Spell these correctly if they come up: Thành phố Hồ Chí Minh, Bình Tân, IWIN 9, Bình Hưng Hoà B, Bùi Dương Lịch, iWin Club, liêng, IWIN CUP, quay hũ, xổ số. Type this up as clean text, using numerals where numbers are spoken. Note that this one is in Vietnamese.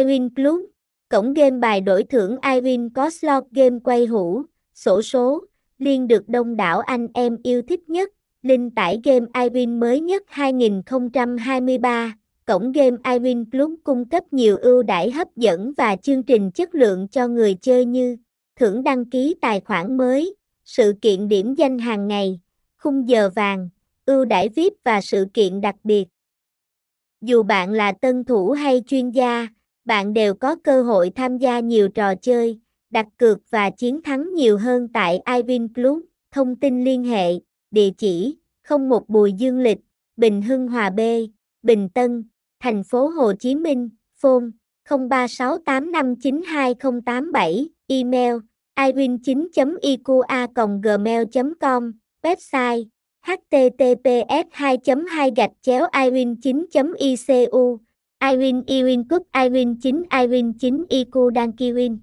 iWin Club, cổng game bài đổi thưởng iWin có slot game quay hũ, xổ số, liên được đông đảo anh em yêu thích nhất. Link tải game iWin mới nhất 2023. Cổng game iWin Club cung cấp nhiều ưu đãi hấp dẫn và chương trình chất lượng cho người chơi như thưởng đăng ký tài khoản mới, sự kiện điểm danh hàng ngày, khung giờ vàng, ưu đãi VIP và sự kiện đặc biệt. Dù bạn là tân thủ hay chuyên gia, bạn đều có cơ hội tham gia nhiều trò chơi, đặt cược và chiến thắng nhiều hơn tại iWin Club. Thông tin liên hệ, địa chỉ 01 Bùi Dương Lịch, Bình Hưng Hoà B, Bình Tân, Thành phố Hồ Chí Minh, phone 0368592087, email iwin9.iqa@gmail.com, website https://iwin9.icu, iWin CUP, iWin 9, iWin 9 IQ đăng ký win.